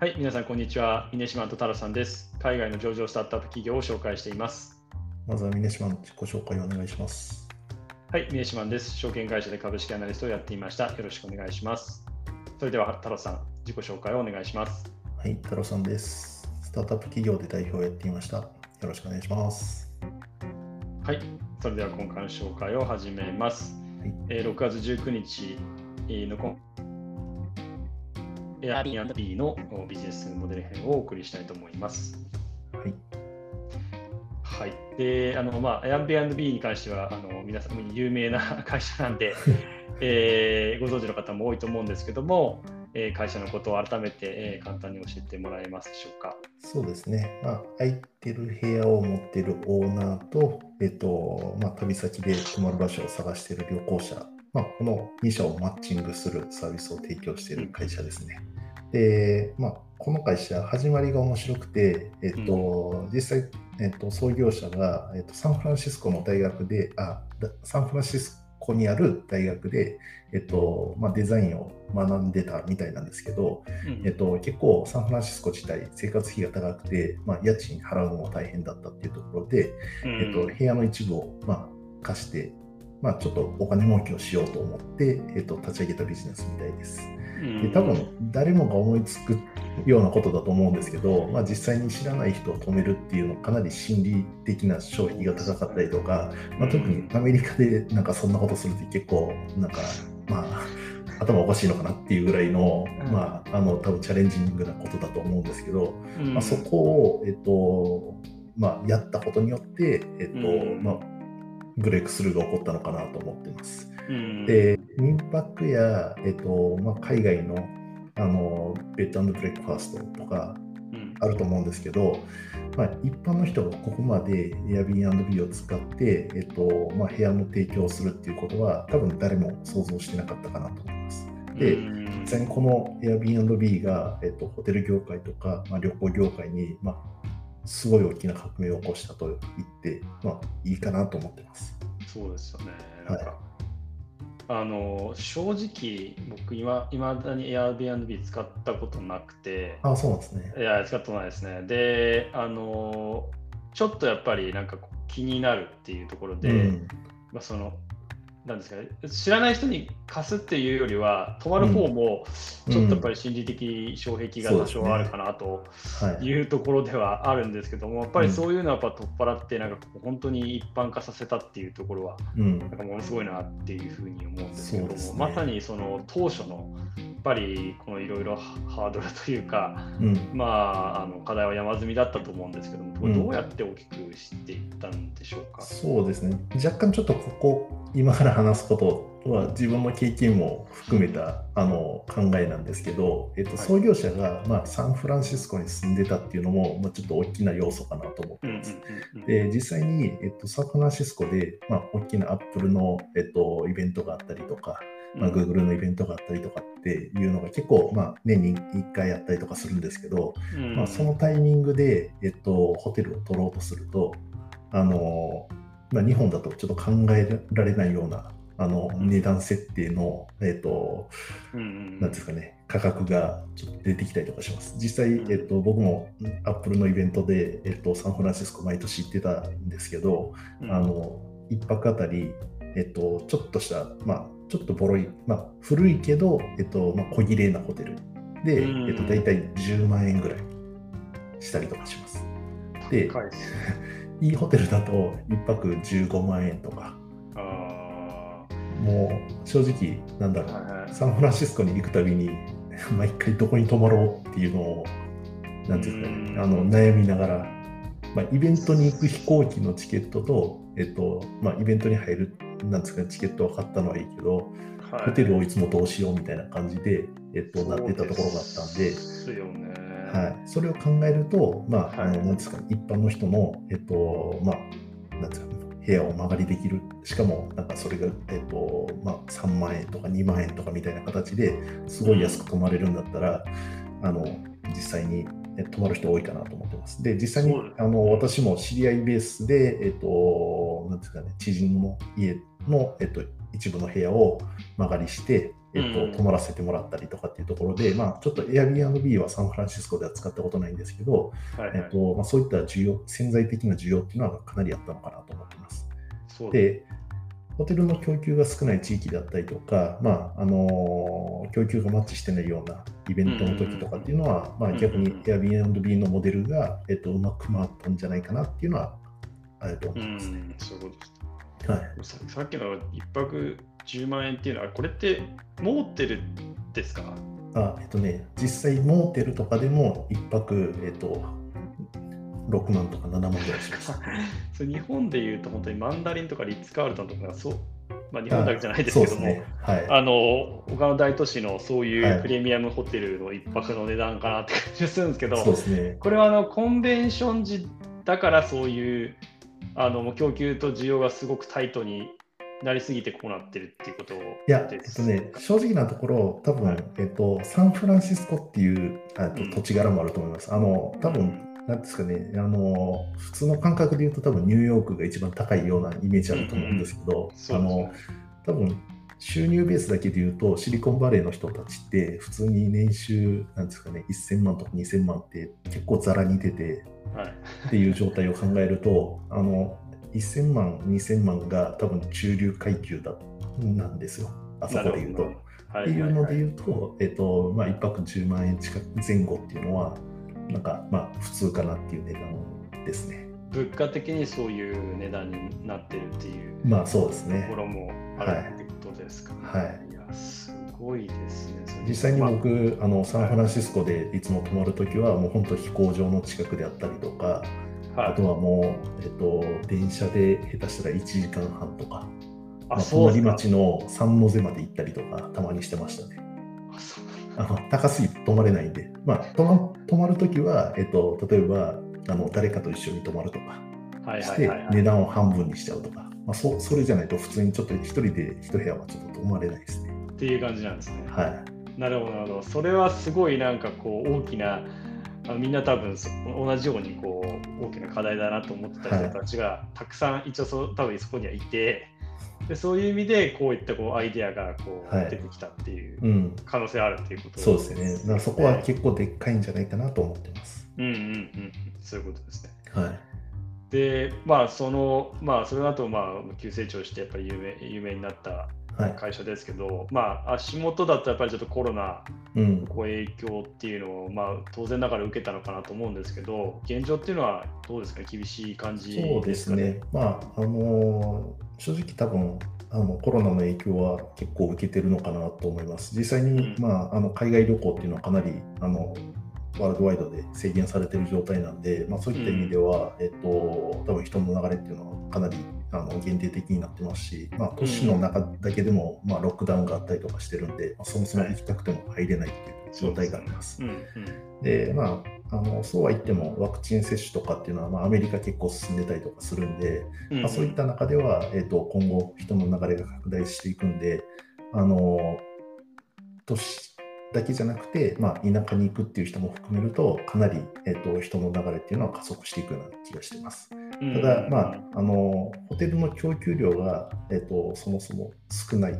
はい、皆さんこんにちは。峰島と太郎さんです。海外の上場スタートアップ企業を紹介しています。まずは峰島の自己紹介をお願いします。はい、峰島です。証券会社で株式アナリストをやっていました。よろしくお願いします。それでは太郎さん、自己紹介をお願いします。はい、太郎さんです。スタートアップ企業で代表をやっていました。よろしくお願いします。はい、それでは今回の紹介を始めます。はい、6月19日のAirbnb のビジネスモデル編をお送りしたいと思います。はい。はい。で、Airbnb に関しては皆さん有名な会社なんで、ご存知の方も多いと思うんですけども、会社のことを改めて、簡単に教えてもらえますでしょうか。そうですね。空いてる部屋を持ってるオーナーと、旅先で泊まる場所を探している旅行者。この2社をマッチングするサービスを提供している会社ですね。で、この会社始まりが面白くて、実際、創業者が、サンフランシスコにある大学で、デザインを学んでたみたいなんですけど、結構サンフランシスコ自体生活費が高くて、家賃払うのも大変だったっていうところで、部屋の一部を、貸してちょっとお金儲けをしようと思って、立ち上げたビジネスみたいです。で、多分誰もが思いつくようなことだと思うんですけど、実際に知らない人を止めるっていうのはかなり心理的な障壁が高かったりとか、特にアメリカでなんかそんなことするって結構なんか頭おかしいのかなっていうぐらいの、多分チャレンジングなことだと思うんですけど、そこをやったことによってブレイクスルーが起こったのかなと思ってます。で、民泊や、海外の、ベッド&ブレックファーストとかあると思うんですけど、一般の人がここまで Airbnb を使って、部屋の提供をするっていうことは多分誰も想像してなかったかなと思います。で、実際にこの Airbnb が、ホテル業界とか、旅行業界に、すごい大きな革命を起こしたと言って、いいかなと思ってます。そうですよね。正直僕いまだに Airbnb 使ったことなくて、そうなんですね。いや、使ったことないですね。で、ちょっとやっぱりなんか気になるっていうところで、なんですかね、知らない人に貸すっていうよりは泊まる方もちょっとやっぱり心理的障壁が多少あるかなというところではあるんですけども、やっぱりそういうのはやっぱ取っ払ってなんか本当に一般化させたっていうところはなんかものすごいなっていうふうに思うんですけども、まさにその当初のやっぱりこのいろいろハードルというか、課題は山積みだったと思うんですけども、どうやって大きくしていったんでしょうか。そうですね。若干ちょっとここ今から話すことは自分の経験も含めた考えなんですけど、創業者が、サンフランシスコに住んでたっていうのも、ちょっと大きな要素かなと思ってます。で、実際に、サンフランシスコで、大きなアップルの、イベントがあったりとか、Google のイベントがあったりとかっていうのが結構、年に1回あったりとかするんですけど、そのタイミングで、ホテルを取ろうとすると、日本だとちょっと考えられないような値段設定の、なんですかね、価格がちょっと出てきたりとかします。実際、僕もアップルのイベントで、サンフランシスコ毎年行ってたんですけど、1泊あたり、ちょっとしたちょっとボロい、古いけど、小綺麗なホテルで、大体10万円ぐらいしたりとかします。で、いいホテルだと1泊15万円とか、もう正直サンフランシスコに行くたびに毎回どこに泊まろうっていうのを悩みながら、イベントに行く飛行機のチケットと、イベントに入るチケットを買ったのはいいけど、ホテルをいつもどうしようみたいな感じで、なってたところがあったんで、それを考えると、一般の人の、部屋を間借りできる、しかもそれが、3万円とか2万円とかみたいな形ですごい安く泊まれるんだったら、実際に泊まる人多いかなと思ってます。で、実際に私も知り合いベースで、知人の家の、一部の部屋を間借りして、泊まらせてもらったりとかっていうところで、まあ、ちょっと Airbnb はサンフランシスコでは使ったことないんですけど、まあ、そういった需要、潜在的な需要っていうのはかなりあったのかなと思ってます。そうで、ホテルの供給が少ない地域だったりとか、まあ供給がマッチしてないようなイベントの時とかっていうのは、まあ、逆に Airbnb のモデルが、うまく回ったんじゃないかなっていうのはあると思いますね。そういうことです、はい、さっきの1泊10万円っていうのは、これってモーテルですか？実際モーテルとかでも1泊、6万とか7万ぐらいしますそれ日本でいうと本当にマンダリンとかリッツ・カールトンとかそう、まあ、日本だけじゃないですけども、ね、はい、他の大都市のそういうプレミアムホテルの一泊の値段かなって感じがするんですけど、そうですね、これはコンベンション時だからそういう供給と需要がすごくタイトになりすぎてこうなってるっていうことです。いや、正直なところ多分、はい、サンフランシスコっていう土地柄もあると思います。多分、なんですかね、普通の感覚で言うと多分ニューヨークが一番高いようなイメージあると思うんですけど、多分収入ベースだけで言うとシリコンバレーの人たちって普通に年収なんですかね、1000万とか2000万って結構ざらに出てっていう状態を考えると、1000万2000万が多分中流階級だなんですよ、あそこで言うと、っていうので言うと、まあ、1泊10万円近く前後っていうのはなんかまあ普通かなっていう値段ですね。物価的にそういう値段になってるっていうところもあるってことですかね。いや、すごいですね。実際に僕、サンフランシスコでいつも泊まるときはもう本当飛行場の近くであったりとか、あとはもう、電車で下手したら1時間半とか、隣町の三ノ瀬まで行ったりとかたまにしてましたね。高すぎて泊まれないんで、まあ、泊まるときは、例えば誰かと一緒に泊まるとかして値段を半分にしちゃうとか、まあ、それじゃないと普通にちょっと一人で一部屋はちょっと泊まれないですねっていう感じなんですね。なるほどなるほど。それはすごいなんかこう大きな、みんな多分同じようにこう大きな課題だなと思ってた人たちがたくさん一応多分そこにはいて、でそういう意味でこういったこうアイデアがこう出てきたっていう可能性があるっていうことですね。そうですね。だからそこは結構でっかいんじゃないかなと思ってます。そういうことですね。で、まあそれだと急成長してやっぱり有名になった会社ですけど、足元だとやっぱりちょっとコロナの影響っていうのを、当然ながら受けたのかなと思うんですけど、現状っていうのはどうですか？厳しい感じですかね？そうですね、正直多分コロナの影響は結構受けてるのかなと思います。実際に、海外旅行っていうのはかなりワールドワイドで制限されている状態なんで、そういった意味では、多分人の流れっていうのはかなり限定的になってますし、都市の中だけでも、ロックダウンがあったりとかしてるんで、そもそも行きたくても入れないっていう状態があります。で、そうは言ってもワクチン接種とかっていうのは、アメリカ結構進んでたりとかするんで、そういった中では、今後人の流れが拡大していくんで、都市だけじゃなくて、田舎に行くっていう人も含めるとかなり、人の流れっていうのは加速していくような気がしています。ただ、ホテルの供給量が、そもそも少ないっ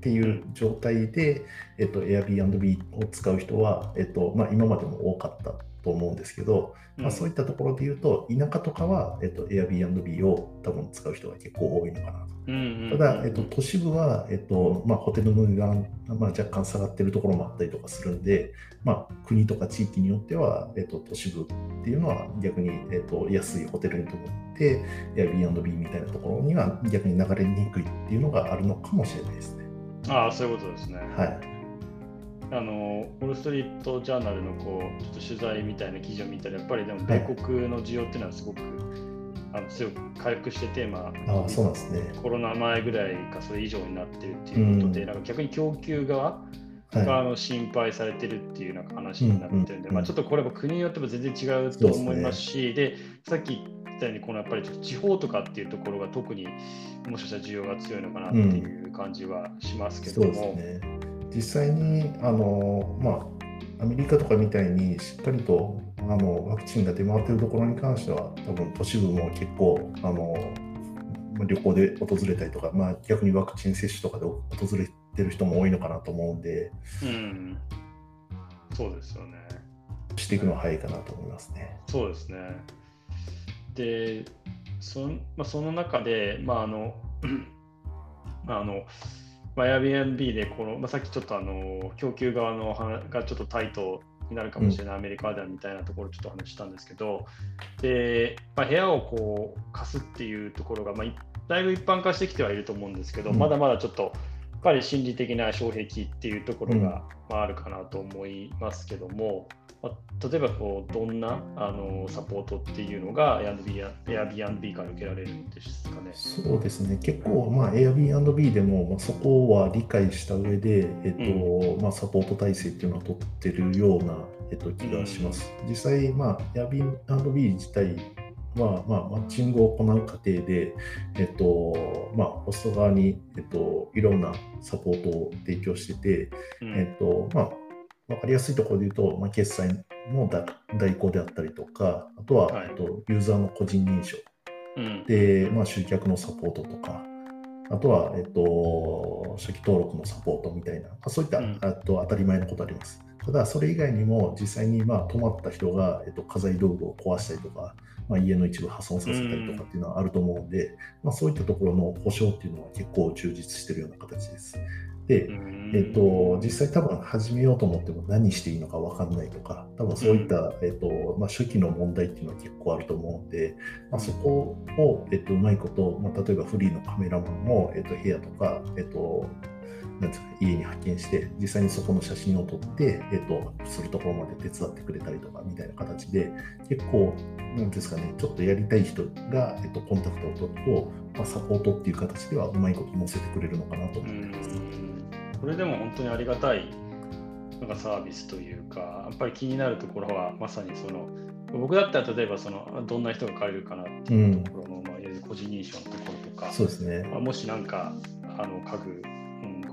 ていう状態で、Airbnb を使う人は、今までも多かったと思うんですけど、そういったところでいうと田舎とかは、Airbnb を多分使う人が結構多いのかなと。ただ、都市部は、ホテルの値段、若干下がってるところもあったりとかするんで、国とか地域によっては、都市部っていうのは逆に、安いホテルにとって、Airbnb みたいなところには逆に流れにくいっていうのがあるのかもしれないですね。そういうことですね。ウォール・ストリート・ジャーナルのちょっと取材みたいな記事を見たら、やっぱりでも米国の需要っていうのはすごく、強く回復してて、そうなんですね、コロナ前ぐらいかそれ以上になってるっていうことで、なんか逆に供給側が心配されてるっていうなんか話になってるんで、ちょっとこれは国によっても全然違うと思いますし、でさっき言ったようにやっぱり地方とかっていうところが特にもしかしたら需要が強いのかなっていう感じはしますけども、そうですね、実際にアメリカとかみたいにしっかりとワクチンが出回っているところに関しては多分都市部も結構旅行で訪れたりとか、まあ、逆にワクチン接種とかで訪れてる人も多いのかなと思うんで、うん、そうですよね。していくのは早いかなと思いますね。そうですね。で、その中で、まあAirbnb でこの、まあ、さっきちょっと供給側のがちょっとタイトになるかもしれない、アメリカではみたいなところをちょっと話したんですけど、で、まあ、部屋をこう貸すっていうところが、まあ、だいぶ一般化してきてはいると思うんですけど、まだまだちょっとやっぱり心理的な障壁っていうところが、まあ、あるかなと思いますけども、まあ、例えばこうどんなサポートっていうのが Airbnb から受けられるんですかね。そうですね、結構、まあ、Airbnb でも、まあ、そこは理解した上で、まあ、サポート体制っていうのは取ってるような、気がします。実際、まあ、Airbnb 自体は、まあ、マッチングを行う過程で、まあ、ホスト側に、いろんなサポートを提供してて、まあ分かりやすいところで言うと、まあ、決済の代行であったりとか、あとは、ユーザーの個人認証、で、まあ、集客のサポートとか、あとは、初期登録のサポートみたいな、まあ、そういった、当たり前のことあります。ただ、それ以外にも実際に、まあ、泊まった人が、家財道具を壊したりとか、まあ、家の一部破損させたりとかっていうのはあると思うので、まあ、そういったところの保証っていうのは結構充実しているような形です。で、実際多分始めようと思っても何していいのか分かんないとか、多分そういった、まあ、初期の問題っていうのは結構あると思うので、まあ、そこを、うまいこと、まあ、例えばフリーのカメラマンも、部屋とか、なんていうか家に派遣して実際にそこの写真を撮って、アップするところまで手伝ってくれたりとかみたいな形で結構なんですかね、ちょっとやりたい人が、コンタクトを取ると、まあ、サポートっていう形ではうまいこと載せてくれるのかなと思ってます。これでも本当にありがたいなんかサービスというか、やっぱり気になるところはまさにその僕だったら例えばそのどんな人が借りるかなっていうところの、まあ、個人認証のところとか、そうですね、まあ、もしなんか家具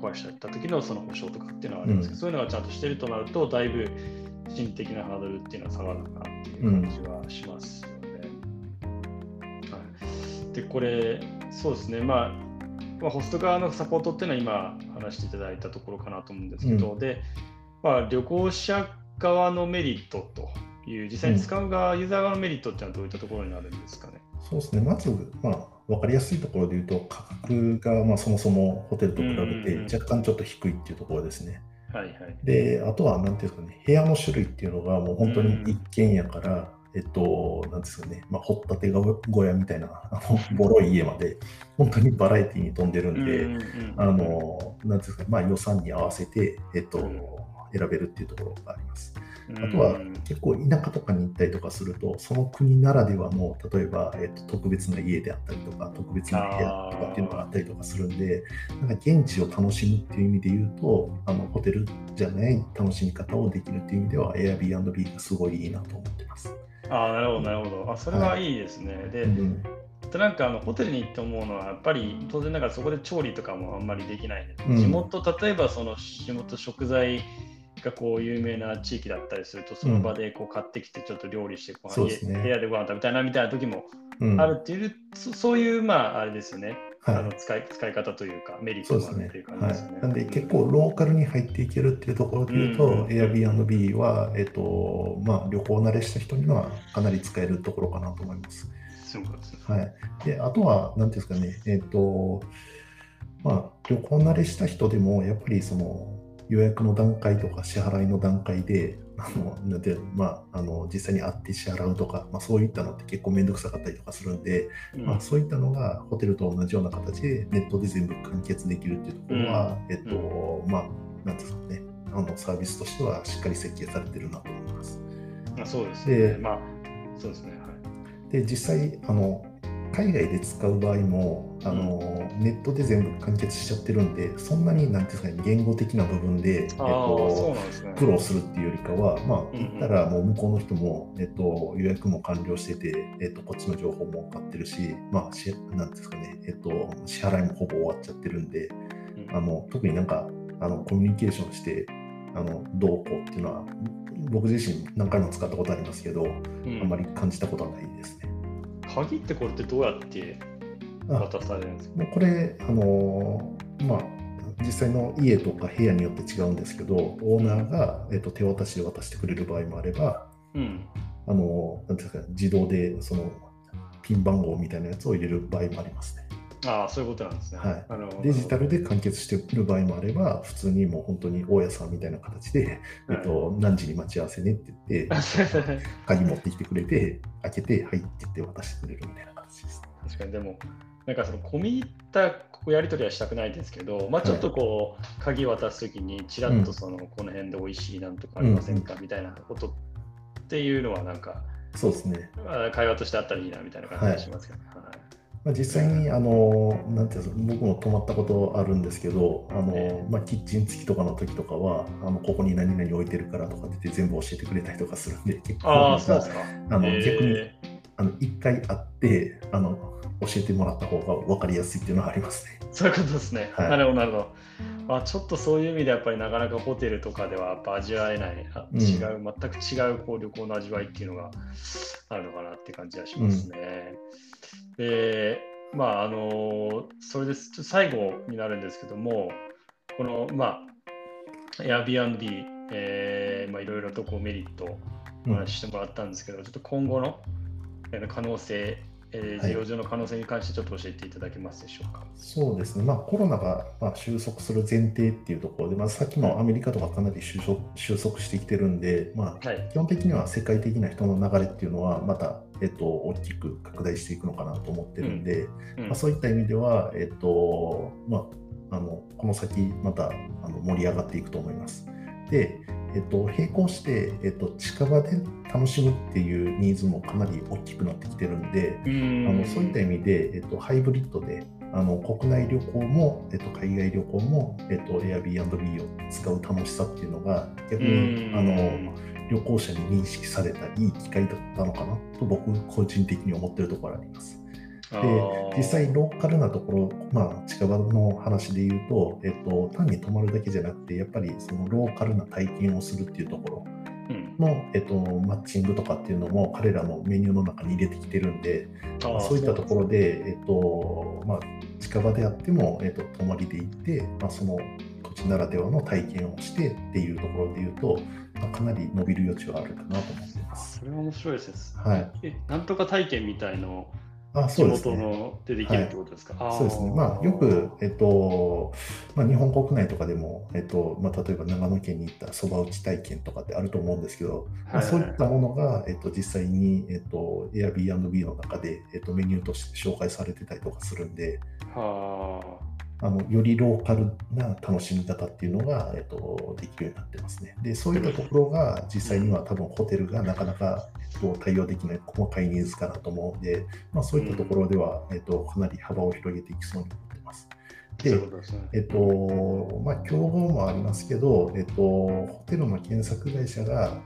壊しちゃった時のその保証とかっていうのはありますけど、そういうのがちゃんとしてるとなるとだいぶ心理的なハードルっていうのは下がるかなっていう感じはしますよね。はい、でこれそうですね、まあ、ホスト側のサポートっていうのは今話していただいたところかなと思うんですけど、で、まあ、旅行者側のメリットという実際に使う側、ユーザー側のメリットっていうのはどういったところになるんですかね。そうですね、まず、まあ、分かりやすいところでいうと価格が、まあ、そもそもホテルと比べて若干ちょっと低いっていうところですね。はいはい、であとは何ていうんですかね、部屋の種類っていうのがもう本当に一軒家から、なんですかね、まあ、掘ったて小屋みたいなボロい家まで本当にバラエティに飛んでるんで、なんていうんですか、まあ、予算に合わせて、選べるっていうところがあります。あとは結構田舎とかに行ったりとかすると、その国ならではの例えば、特別な家であったりとか特別な部屋とかっていうのがあったりとかするんで、なんか現地を楽しむっていう意味で言うとホテルじゃない楽しみ方をできるっていう意味では Airbnb がすごいいいなと思ってます。なるほどなるほど、それはいいですね。はい、で、なんかホテルに行って思うのはやっぱり当然なんかそこで調理とかもあんまりできないで、例えばその地元食材がこう有名な地域だったりすると、その場でこう買ってきてちょっと料理してご飯、部屋でご飯食べたいなみたいな時もあるっていう、そういうまああれですよね、使い方というかメリットもあるっていう感じですよね。なんで結構ローカルに入っていけるっていうところでいうと、Airbnb は、まあ、旅行慣れした人にはかなり使えるところかなと思います。そうですね。であとは何ていうんですかね、まあ、旅行慣れした人でもやっぱりその予約の段階とか支払いの段階で、まあ、実際に会って支払うとか、まあ、そういったのって結構面倒くさかったりとかするんで、まあ、そういったのがホテルと同じような形でネットで全部完結できるっていうところは、まあ、なんですかね、サービスとしてはしっかり設計されてるなと思います。そうですね。で、まあ、そうですね。はい。で、実際海外で使う場合もネットで全部完結しちゃってるんで、そんなになんていうんですかね、言語的な部分で、苦労するっていうよりかは、まあ、行ったらもう向こうの人も、予約も完了してて、こっちの情報も買ってるし、まあ、なんですかね、支払いもほぼ終わっちゃってるんで、特になんかコミュニケーションしてどうこうっていうのは僕自身何回も使ったことありますけど、あんまり感じたことはないですね。鍵ってこれってどうやって渡されるんですけど、これまあ、実際の家とか部屋によって違うんですけど、オーナーが、手渡しで渡してくれる場合もあれば、うん、なんていうんですか、自動でそのピン番号みたいなやつを入れる場合もありますね。ああ、そういうことなんですね、はい、デジタルで完結してくる場合もあれば、普通にもう本当に大家さんみたいな形で、うん、何時に待ち合わせねって言って鍵持ってきてくれて開けてはいって言って渡してくれるみたいな形です、ね、確かに。でもなんかその込み入ったやり取りはしたくないですけど、まあ、ちょっとこう、はい、鍵渡すときにちらっとその、うん、この辺で美味しいなんとかありませんか、うん、みたいなことっていうのはなんかそうですね、会話としてあったらいいなみたいな感じがしますけど、ね、はいはい、まあ、実際になんていうんですか、僕も泊まったことあるんですけど、まあ、キッチン付きとかの時とかはここに何々置いてるからとかって全部教えてくれたりとかするんで、結構逆に一回会って教えてもらった方が分かりやすいっていうのはありますね。そういうことですね、はい、なるほどなるほど、まあ、ちょっとそういう意味でやっぱりなかなかホテルとかではやっぱ味わえない、うん、全く違うこう旅行の味わいっていうのがあるのかなって感じがしますね、うん、でまあそれで最後になるんですけども、このまあ Airbnb、まあ、いろいろとこうメリットをお話ししてもらったんですけど、うん、ちょっと今後の可能性、事業上の可能性に関してちょっと教えていただけますでしょうか。はい、そうですね、まあ、コロナが収束する前提っていうところで、まあ、さっきもアメリカとかかなり収束してきてるんで、まあはい、基本的には世界的な人の流れっていうのはまた、大きく拡大していくのかなと思ってるんで、うんうん、まあ、そういった意味では、まあ、この先また盛り上がっていくと思います。で並行して、近場で楽しむっていうニーズもかなり大きくなってきてるんで、そういった意味で、ハイブリッドで国内旅行も、海外旅行も、Airbnb を使う楽しさっていうのが逆に旅行者に認識されたいい機会だったのかなと僕個人的に思ってるところがあります。で実際ローカルなところ、まあ、近場の話で言うと、単に泊まるだけじゃなくてやっぱりそのローカルな体験をするっていうところの、マッチングとかっていうのも彼らのメニューの中に入れてきてるんで、そういったところで、まあ、近場であっても、泊まりで行って、まあ、その土地ならではの体験をしてっていうところで言うと、まあ、かなり伸びる余地はあるかなと思ってます。それは面白いです、はい、なんとか体験みたいのそうですね、地元のでできるってことですか。はい、そうですね、まあ、よく、まあ、日本国内とかでも、まあ、例えば長野県に行ったそば打ち体験とかってあると思うんですけど、はい、まあ、そういったものが、実際に、Airbnb の中で、メニューとして紹介されてたりとかするんで、はよりローカルな楽しみ方っていうのが、できるようになってますね。でそういったところが実際には多分ホテルがなかなか対応できない細かいニーズかなと思うので、まあ、そういったところでは、かなり幅を広げていきそうになってます。でまあ、競合もありますけど、ホテルの検索会社が、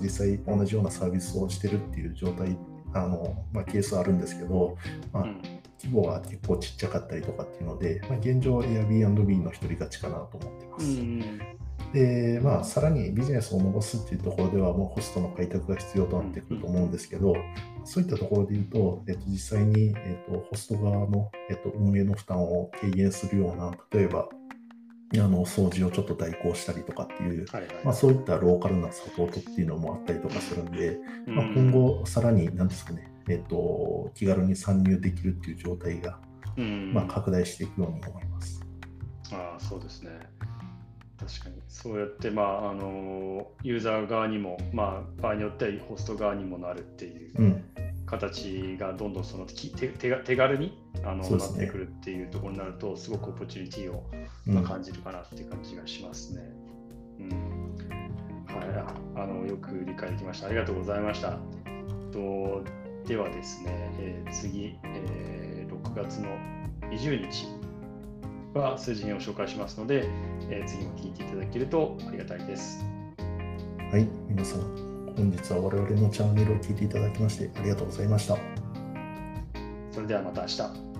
実際同じようなサービスをしてるっていう状態まあ、ケースはあるんですけど、まあ、規模は結構ちっちゃかったりとかっていうので、まあ、現状 Airbnb の一人勝ちかなと思ってます。で、まあ、さらにビジネスを伸ばすっていうところではもうホストの開拓が必要となってくると思うんですけど、そういったところでいうと、実際に、ホスト側の、運営の負担を軽減するような、例えば掃除をちょっと代行したりとかっていう、はいはい、まあ、そういったローカルなサポートっていうのもあったりとかするんで、まあ、今後さらに何ですかね、気軽に参入できるっていう状態が、まあ、拡大していくように思います。ああ、そうですね、確かにそうやって、まあ、ユーザー側にも、まあ、場合によってはホスト側にもなるっていう、形がどんどんその手軽になってくるっていうところになると、すごくオポチュニティを感じるかなっていう感じがしますね。はい、よく理解できました。ありがとうございました。ではですね、次、6月の20日は数字編を紹介しますので、次も聞いていただけるとありがたいです。はい、皆さん本日は我々のチャンネルを聞いていただきましてありがとうございました。それではまた明日。